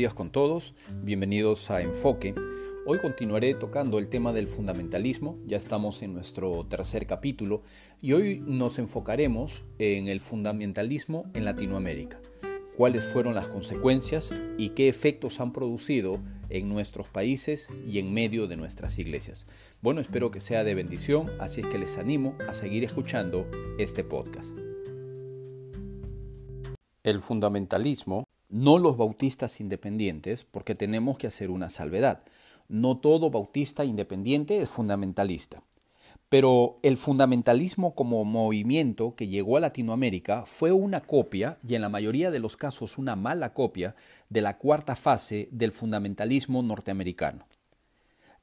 días con todos, bienvenidos a Enfoque. Hoy continuaré tocando el tema del fundamentalismo, ya estamos en nuestro tercer capítulo y hoy nos enfocaremos en el fundamentalismo en Latinoamérica. ¿Cuáles fueron las consecuencias y qué efectos han producido en nuestros países y en medio de nuestras iglesias? Bueno, espero que sea de bendición, así es que les animo a seguir escuchando este podcast. El fundamentalismo, no los bautistas independientes, porque tenemos que hacer una salvedad. No todo bautista independiente es fundamentalista. Pero el fundamentalismo como movimiento que llegó a Latinoamérica fue una copia, y en la mayoría de los casos una mala copia, de la cuarta fase del fundamentalismo norteamericano.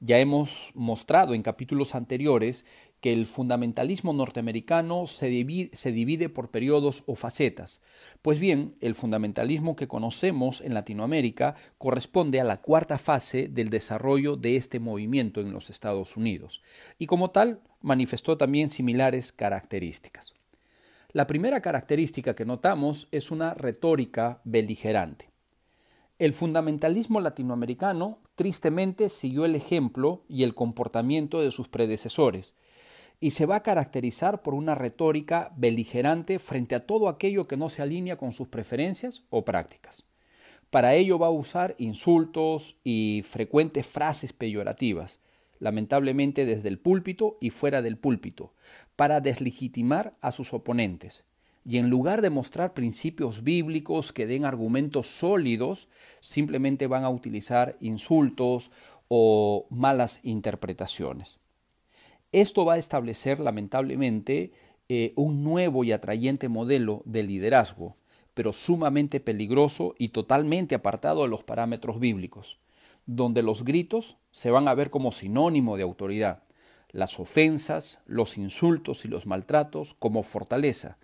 Ya hemos mostrado en capítulos anteriores que el fundamentalismo norteamericano se divide por periodos o facetas. Pues bien, el fundamentalismo que conocemos en Latinoamérica corresponde a la cuarta fase del desarrollo de este movimiento en los Estados Unidos, y como tal manifestó también similares características. La primera característica que notamos es una retórica beligerante. El fundamentalismo latinoamericano tristemente siguió el ejemplo y el comportamiento de sus predecesores, y se va a caracterizar por una retórica beligerante frente a todo aquello que no se alinea con sus preferencias o prácticas. Para ello va a usar insultos y frecuentes frases peyorativas, lamentablemente desde el púlpito y fuera del púlpito, para deslegitimar a sus oponentes. Y en lugar de mostrar principios bíblicos que den argumentos sólidos, simplemente van a utilizar insultos o malas interpretaciones. Esto va a establecer, lamentablemente, un nuevo y atrayente modelo de liderazgo, pero sumamente peligroso y totalmente apartado de los parámetros bíblicos, donde los gritos se van a ver como sinónimo de autoridad, las ofensas, los insultos y los maltratos como fortaleza,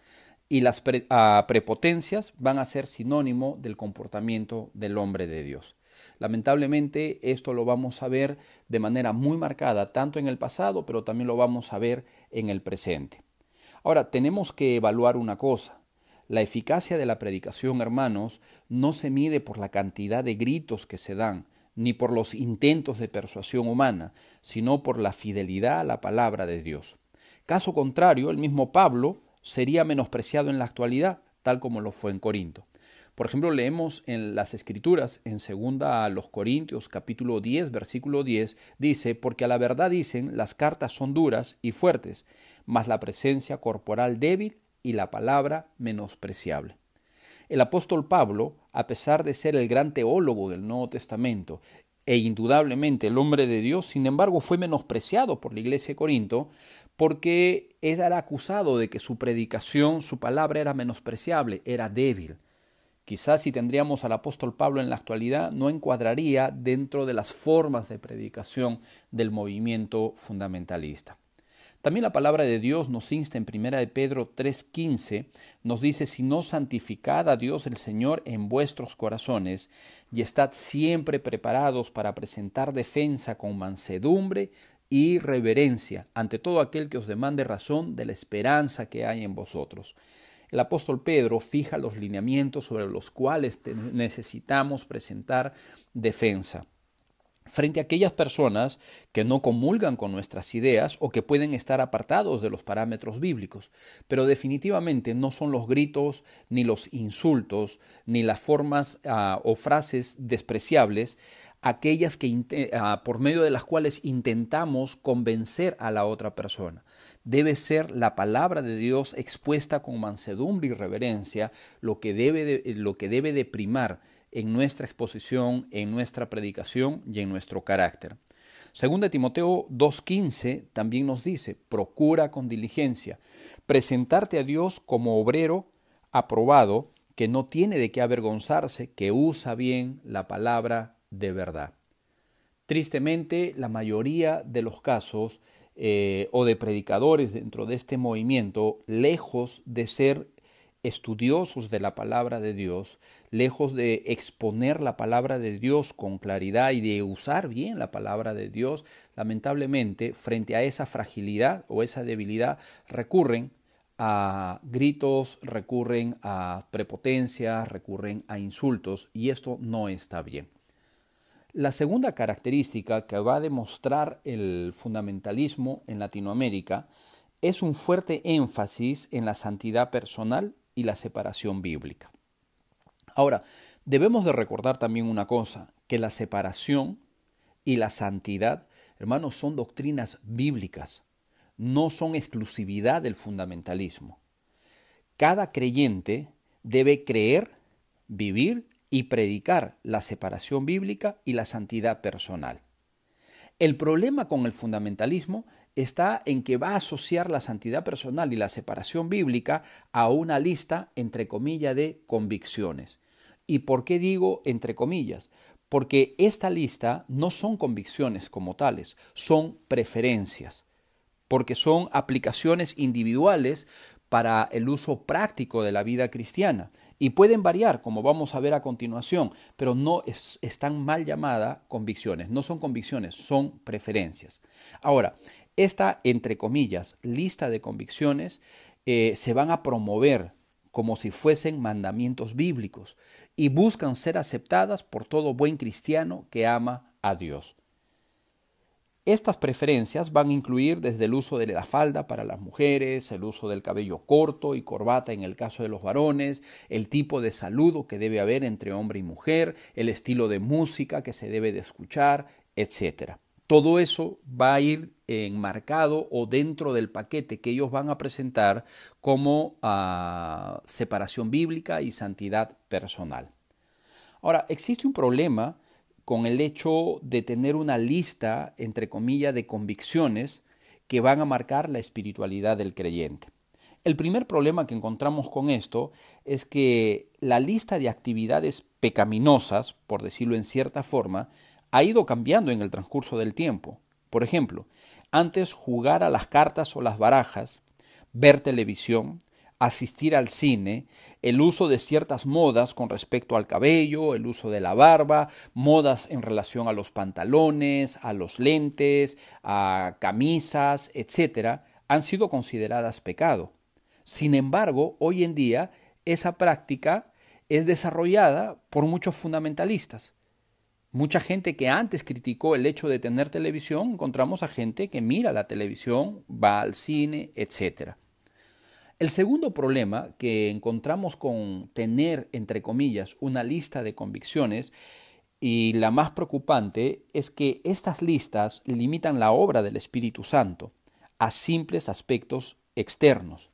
y las prepotencias van a ser sinónimo del comportamiento del hombre de Dios. Lamentablemente esto lo vamos a ver de manera muy marcada tanto en el pasado, pero también lo vamos a ver en el presente. Ahora, tenemos que evaluar una cosa. La eficacia de la predicación, hermanos, no se mide por la cantidad de gritos que se dan, ni por los intentos de persuasión humana, sino por la fidelidad a la palabra de Dios. Caso contrario, el mismo Pablo sería menospreciado en la actualidad, tal como lo fue en Corinto. Por ejemplo, leemos en las Escrituras, en 2 Corintios, capítulo 10, versículo 10, dice: «Porque a la verdad dicen, las cartas son duras y fuertes, mas la presencia corporal débil y la palabra menospreciable». El apóstol Pablo, a pesar de ser el gran teólogo del Nuevo Testamento e indudablemente el hombre de Dios, sin embargo fue menospreciado por la iglesia de Corinto, porque ella era acusado de que su predicación, su palabra era menospreciable, era débil. Quizás si tendríamos al apóstol Pablo en la actualidad, no encuadraría dentro de las formas de predicación del movimiento fundamentalista. También la palabra de Dios nos insta en 1 Pedro 3:15, nos dice: «Sino santificad a Dios el Señor en vuestros corazones, y estad siempre preparados para presentar defensa con mansedumbre y reverencia ante todo aquel que os demande razón de la esperanza que hay en vosotros». El apóstol Pedro fija los lineamientos sobre los cuales necesitamos presentar defensa frente a aquellas personas que no comulgan con nuestras ideas o que pueden estar apartados de los parámetros bíblicos, pero definitivamente no son los gritos, ni los insultos, ni las formas o frases despreciables, aquellas que por medio de las cuales intentamos convencer a la otra persona. Debe ser la palabra de Dios expuesta con mansedumbre y reverencia lo que debe de primar en nuestra exposición, en nuestra predicación y en nuestro carácter. 2 Timoteo 2:15 también nos dice: «Procura con diligencia presentarte a Dios como obrero aprobado, que no tiene de qué avergonzarse, que usa bien la palabra de verdad». Tristemente, la mayoría de los casos o de predicadores dentro de este movimiento, lejos de ser estudiosos de la palabra de Dios, lejos de exponer la palabra de Dios con claridad y de usar bien la palabra de Dios, lamentablemente, frente a esa fragilidad o esa debilidad, recurren a gritos, recurren a prepotencias, recurren a insultos, y esto no está bien. La segunda característica que va a demostrar el fundamentalismo en Latinoamérica es un fuerte énfasis en la santidad personal y la separación bíblica. Ahora, debemos de recordar también una cosa, que la separación y la santidad, hermanos, son doctrinas bíblicas, no son exclusividad del fundamentalismo. Cada creyente debe creer, vivir y predicar la separación bíblica y la santidad personal. El problema con el fundamentalismo está en que va a asociar la santidad personal y la separación bíblica a una lista, entre comillas, de convicciones. ¿Y por qué digo entre comillas? Porque esta lista no son convicciones como tales, son preferencias, porque son aplicaciones individuales para el uso práctico de la vida cristiana. Y pueden variar, como vamos a ver a continuación, pero no están mal llamadas convicciones. No son convicciones, son preferencias. Ahora, esta, entre comillas, lista de convicciones se van a promover como si fuesen mandamientos bíblicos y buscan ser aceptadas por todo buen cristiano que ama a Dios. Estas preferencias van a incluir desde el uso de la falda para las mujeres, el uso del cabello corto y corbata en el caso de los varones, el tipo de saludo que debe haber entre hombre y mujer, el estilo de música que se debe de escuchar, etc. Todo eso va a ir enmarcado o dentro del paquete que ellos van a presentar como separación bíblica y santidad personal. Ahora, existe un problema con el hecho de tener una lista, entre comillas, de convicciones que van a marcar la espiritualidad del creyente. El primer problema que encontramos con esto es que la lista de actividades pecaminosas, por decirlo en cierta forma, ha ido cambiando en el transcurso del tiempo. Por ejemplo, antes jugar a las cartas o las barajas, ver televisión, asistir al cine, el uso de ciertas modas con respecto al cabello, el uso de la barba, modas en relación a los pantalones, a los lentes, a camisas, etcétera, han sido consideradas pecado. Sin embargo, hoy en día esa práctica es desarrollada por muchos fundamentalistas. Mucha gente que antes criticó el hecho de tener televisión, encontramos a gente que mira la televisión, va al cine, etcétera. El segundo problema que encontramos con tener, entre comillas, una lista de convicciones, y la más preocupante, es que estas listas limitan la obra del Espíritu Santo a simples aspectos externos.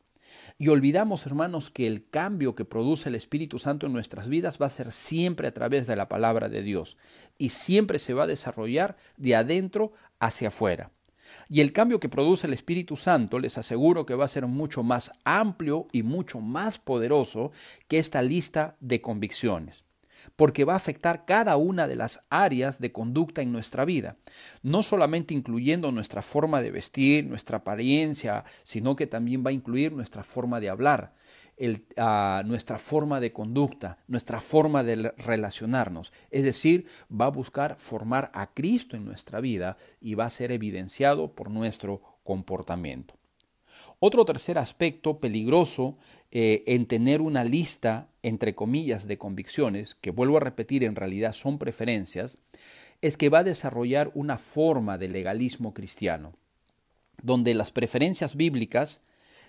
Y olvidamos, hermanos, que el cambio que produce el Espíritu Santo en nuestras vidas va a ser siempre a través de la palabra de Dios y siempre se va a desarrollar de adentro hacia afuera. Y el cambio que produce el Espíritu Santo, les aseguro que va a ser mucho más amplio y mucho más poderoso que esta lista de convicciones, porque va a afectar cada una de las áreas de conducta en nuestra vida, no solamente incluyendo nuestra forma de vestir, nuestra apariencia, sino que también va a incluir nuestra forma de hablar, nuestra forma de conducta, nuestra forma de relacionarnos. Es decir, va a buscar formar a Cristo en nuestra vida y va a ser evidenciado por nuestro comportamiento. Otro tercer aspecto peligroso en tener una lista, entre comillas, de convicciones, que vuelvo a repetir, en realidad son preferencias, es que va a desarrollar una forma de legalismo cristiano, donde las preferencias bíblicas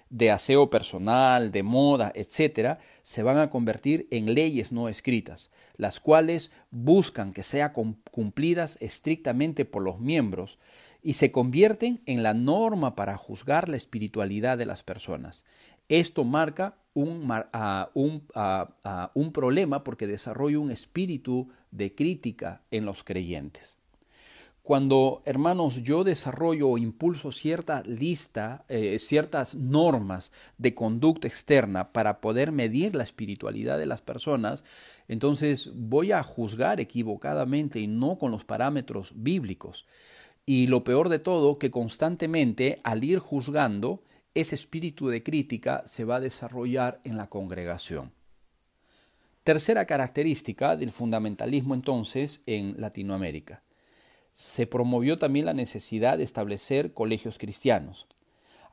de aseo personal, de moda, etcétera, se van a convertir en leyes no escritas, las cuales buscan que sean cumplidas estrictamente por los miembros y se convierten en la norma para juzgar la espiritualidad de las personas. Esto marca un problema porque desarrolla un espíritu de crítica en los creyentes. Cuando, hermanos, yo desarrollo o impulso cierta lista, ciertas normas de conducta externa para poder medir la espiritualidad de las personas, entonces voy a juzgar equivocadamente y no con los parámetros bíblicos. Y lo peor de todo, que constantemente al ir juzgando, ese espíritu de crítica se va a desarrollar en la congregación. Tercera característica del fundamentalismo entonces en Latinoamérica. Se promovió también la necesidad de establecer colegios cristianos.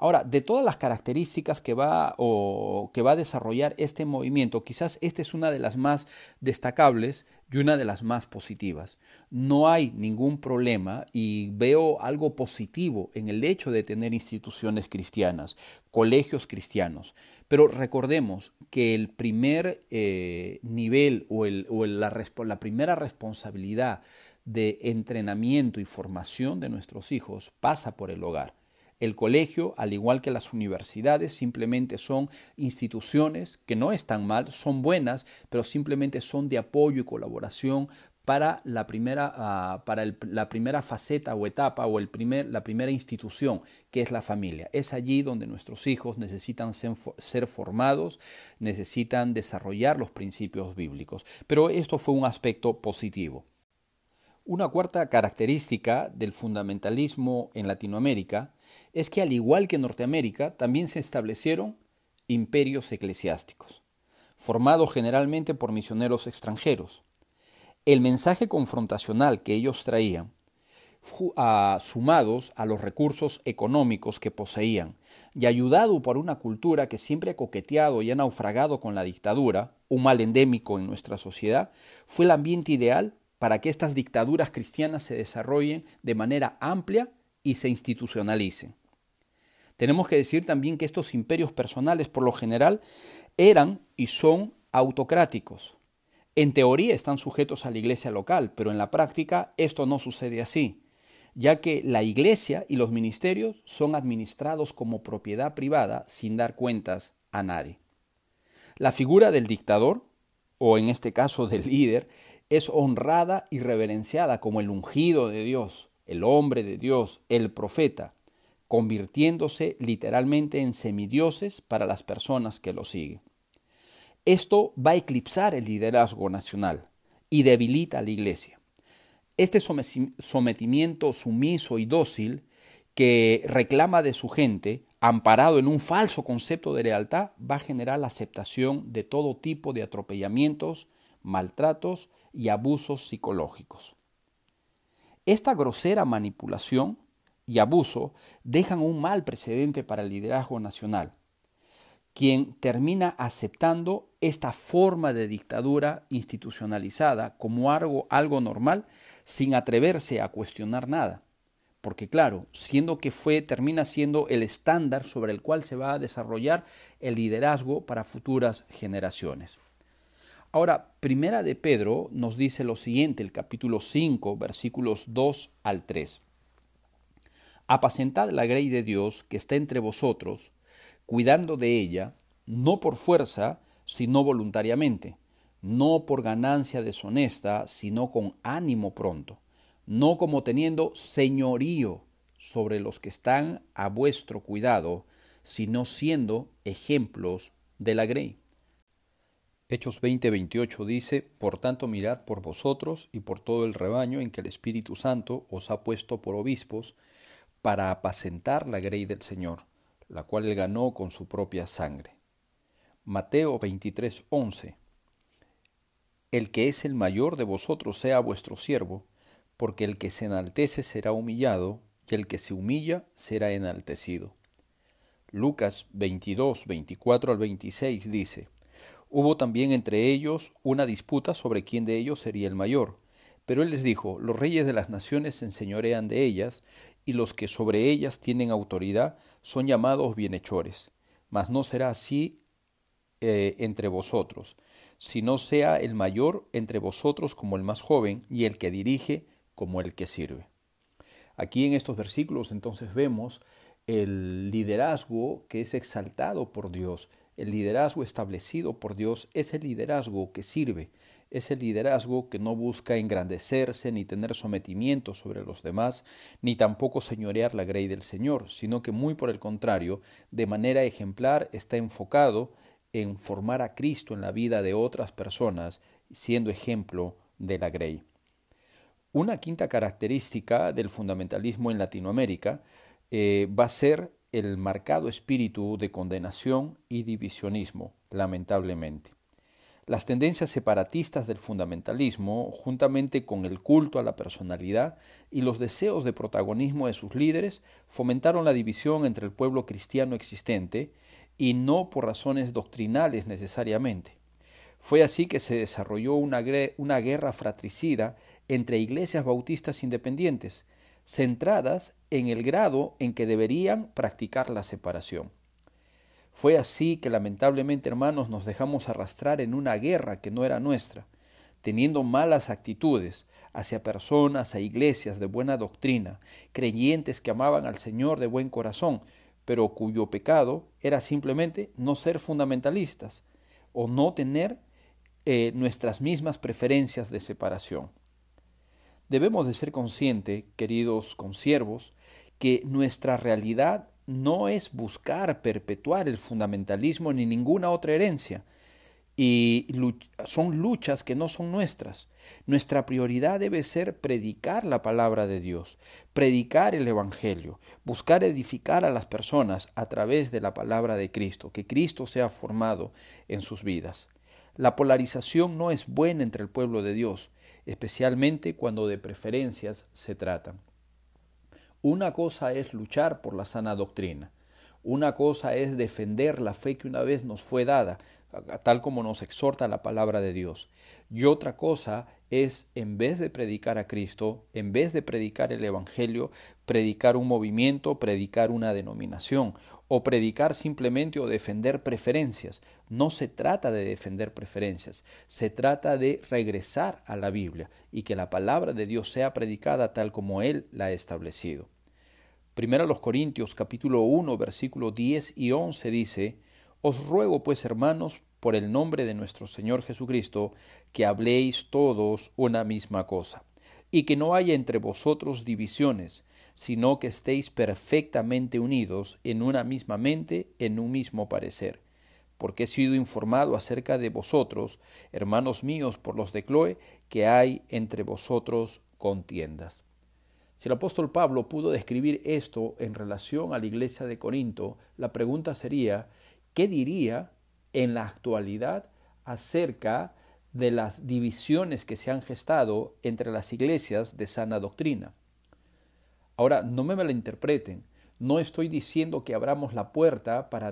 Ahora, de todas las características que va a desarrollar este movimiento, quizás esta es una de las más destacables y una de las más positivas. No hay ningún problema y veo algo positivo en el hecho de tener instituciones cristianas, colegios cristianos. Pero recordemos que el primer nivel o la primera responsabilidad de entrenamiento y formación de nuestros hijos pasa por el hogar. El colegio, al igual que las universidades, simplemente son instituciones que no están mal, son buenas, pero simplemente son de apoyo y colaboración para la primera faceta o etapa o la primera institución, que es la familia. Es allí donde nuestros hijos necesitan ser formados, necesitan desarrollar los principios bíblicos. Pero esto fue un aspecto positivo. Una cuarta característica del fundamentalismo en Latinoamérica es que, al igual que en Norteamérica, también se establecieron imperios eclesiásticos, formados generalmente por misioneros extranjeros. El mensaje confrontacional que ellos traían, sumados a los recursos económicos que poseían y ayudado por una cultura que siempre ha coqueteado y ha naufragado con la dictadura, un mal endémico en nuestra sociedad, fue el ambiente ideal para que estas dictaduras cristianas se desarrollen de manera amplia y se institucionalicen. Tenemos que decir también que estos imperios personales por lo general eran y son autocráticos. En teoría están sujetos a la iglesia local, pero en la práctica esto no sucede así, ya que la iglesia y los ministerios son administrados como propiedad privada sin dar cuentas a nadie. La figura del dictador, o en este caso del líder, es honrada y reverenciada como el ungido de Dios, el hombre de Dios, el profeta, convirtiéndose literalmente en semidioses para las personas que lo siguen. Esto va a eclipsar el liderazgo nacional y debilita a la iglesia. Este sometimiento sumiso y dócil que reclama de su gente, amparado en un falso concepto de lealtad, va a generar la aceptación de todo tipo de atropellamientos, maltratos y abusos psicológicos. Esta grosera manipulación y abuso dejan un mal precedente para el liderazgo nacional, quien termina aceptando esta forma de dictadura institucionalizada como algo normal sin atreverse a cuestionar nada. Porque claro, termina siendo el estándar sobre el cual se va a desarrollar el liderazgo para futuras generaciones. Ahora, Primera de Pedro nos dice lo siguiente, el capítulo 5, versículos 2 al 3. Apacentad la grey de Dios que está entre vosotros, cuidando de ella, no por fuerza, sino voluntariamente, no por ganancia deshonesta, sino con ánimo pronto, no como teniendo señorío sobre los que están a vuestro cuidado, sino siendo ejemplos de la grey. Hechos 20:28 dice: Por tanto, mirad por vosotros y por todo el rebaño en que el Espíritu Santo os ha puesto por obispos para apacentar la grey del Señor, la cual él ganó con su propia sangre. Mateo 23:11: El que es el mayor de vosotros sea vuestro siervo, porque el que se enaltece será humillado, y el que se humilla será enaltecido. Lucas 22:24 al 26 dice: Hubo también entre ellos una disputa sobre quién de ellos sería el mayor. Pero él les dijo: Los reyes de las naciones se enseñorean de ellas, y los que sobre ellas tienen autoridad son llamados bienhechores. Mas no será así entre vosotros, sino sea el mayor entre vosotros como el más joven, y el que dirige como el que sirve. Aquí en estos versículos entonces vemos el liderazgo que es exaltado por Dios. El liderazgo establecido por Dios es el liderazgo que sirve, es el liderazgo que no busca engrandecerse ni tener sometimiento sobre los demás, ni tampoco señorear la grey del Señor, sino que muy por el contrario, de manera ejemplar está enfocado en formar a Cristo en la vida de otras personas, siendo ejemplo de la grey. Una quinta característica del fundamentalismo en Latinoamérica va a ser el marcado espíritu de condenación y divisionismo, lamentablemente. Las tendencias separatistas del fundamentalismo, juntamente con el culto a la personalidad y los deseos de protagonismo de sus líderes, fomentaron la división entre el pueblo cristiano existente y no por razones doctrinales necesariamente. Fue así que se desarrolló una guerra fratricida entre iglesias bautistas independientes, centradas en el grado en que deberían practicar la separación. Fue así que lamentablemente, hermanos, nos dejamos arrastrar en una guerra que no era nuestra, teniendo malas actitudes hacia personas, a iglesias de buena doctrina, creyentes que amaban al Señor de buen corazón, pero cuyo pecado era simplemente no ser fundamentalistas o no tener nuestras mismas preferencias de separación. Debemos de ser conscientes, queridos consiervos, que nuestra realidad no es buscar perpetuar el fundamentalismo ni ninguna otra herencia, y son luchas que no son nuestras. Nuestra prioridad debe ser predicar la palabra de Dios, predicar el evangelio, buscar edificar a las personas a través de la palabra de Cristo, que Cristo sea formado en sus vidas. La polarización no es buena entre el pueblo de Dios, especialmente cuando de preferencias se tratan. Una cosa es luchar por la sana doctrina, una cosa es defender la fe que una vez nos fue dada, tal como nos exhorta la palabra de Dios. Y otra cosa es, en vez de predicar a Cristo, en vez de predicar el evangelio, predicar un movimiento, predicar una denominación, o predicar simplemente o defender preferencias. No se trata de defender preferencias, se trata de regresar a la Biblia y que la palabra de Dios sea predicada tal como Él la ha establecido. Primero a los Corintios capítulo 1, versículos 10 y 11 dice: «Os ruego pues, hermanos, por el nombre de nuestro Señor Jesucristo, que habléis todos una misma cosa, y que no haya entre vosotros divisiones, sino que estéis perfectamente unidos en una misma mente, en un mismo parecer. Porque he sido informado acerca de vosotros, hermanos míos, por los de Cloé, que hay entre vosotros contiendas». Si el apóstol Pablo pudo describir esto en relación a la iglesia de Corinto, la pregunta sería: ¿qué diría en la actualidad acerca de las divisiones que se han gestado entre las iglesias de sana doctrina? Ahora, no me malinterpreten, no estoy diciendo que abramos la puerta para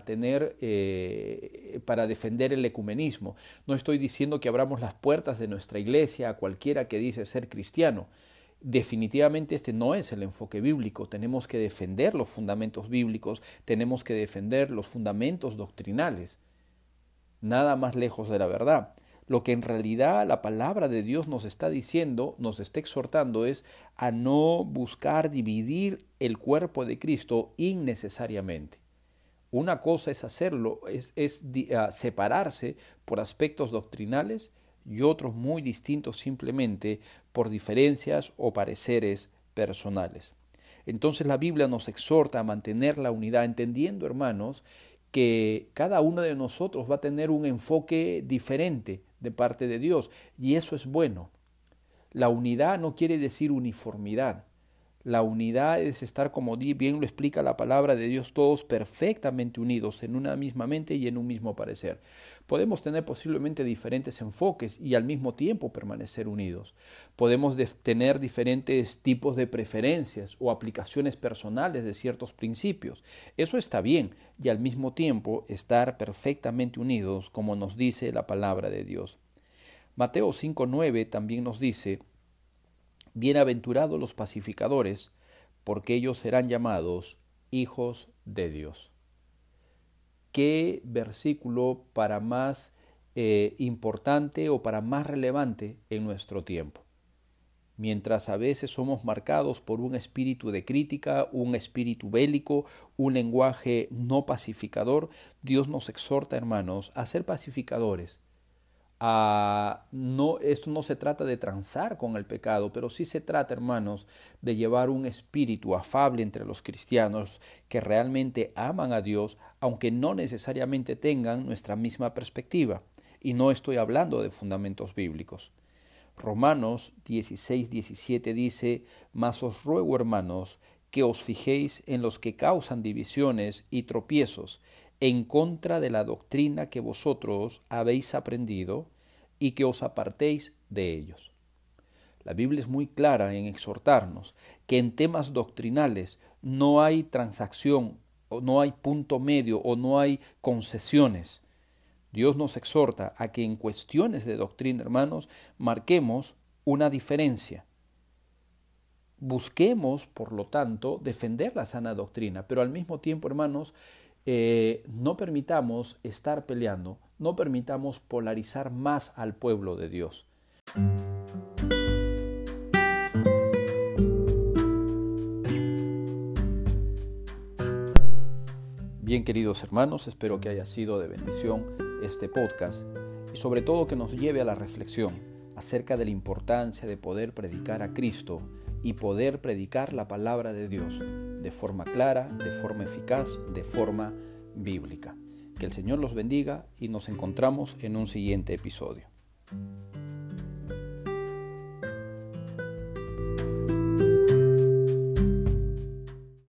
defender el ecumenismo, no estoy diciendo que abramos las puertas de nuestra iglesia a cualquiera que dice ser cristiano. Definitivamente este no es el enfoque bíblico. Tenemos que defender los fundamentos bíblicos, tenemos que defender los fundamentos doctrinales. Nada más lejos de la verdad. Lo que en realidad la palabra de Dios nos está diciendo, nos está exhortando, es a no buscar dividir el cuerpo de Cristo innecesariamente. Una cosa es hacerlo, es separarse por aspectos doctrinales, y otros muy distintos simplemente por diferencias o pareceres personales. Entonces la Biblia nos exhorta a mantener la unidad, entendiendo, hermanos, que cada uno de nosotros va a tener un enfoque diferente de parte de Dios, y eso es bueno. La unidad no quiere decir uniformidad. La unidad es estar, como bien lo explica la palabra de Dios, todos perfectamente unidos en una misma mente y en un mismo parecer. Podemos tener posiblemente diferentes enfoques y al mismo tiempo permanecer unidos. Podemos tener diferentes tipos de preferencias o aplicaciones personales de ciertos principios. Eso está bien, y al mismo tiempo estar perfectamente unidos, como nos dice la palabra de Dios. Mateo 5:9 también nos dice: «Bienaventurados los pacificadores, porque ellos serán llamados hijos de Dios». ¿Qué versículo para más importante o para más relevante en nuestro tiempo? Mientras a veces somos marcados por un espíritu de crítica, un espíritu bélico, un lenguaje no pacificador, Dios nos exhorta, hermanos, a ser pacificadores. Esto no se trata de transar con el pecado, pero sí se trata, hermanos, de llevar un espíritu afable entre los cristianos que realmente aman a Dios, aunque no necesariamente tengan nuestra misma perspectiva. Y no estoy hablando de fundamentos bíblicos. Romanos 16:17 dice: «Mas os ruego, hermanos, que os fijéis en los que causan divisiones y tropiezos, en contra de la doctrina que vosotros habéis aprendido, y que os apartéis de ellos. La Biblia es muy clara en exhortarnos que en temas doctrinales no hay transacción, no hay punto medio o no hay concesiones. Dios nos exhorta a que en cuestiones de doctrina, hermanos, marquemos una diferencia. Busquemos, por lo tanto, defender la sana doctrina, pero al mismo tiempo, hermanos, no permitamos estar peleando, no permitamos polarizar más al pueblo de Dios. Bien, queridos hermanos, espero que haya sido de bendición este podcast y sobre todo que nos lleve a la reflexión acerca de la importancia de poder predicar a Cristo y poder predicar la palabra de Dios de forma clara, de forma eficaz, de forma bíblica. Que el Señor los bendiga y nos encontramos en un siguiente episodio.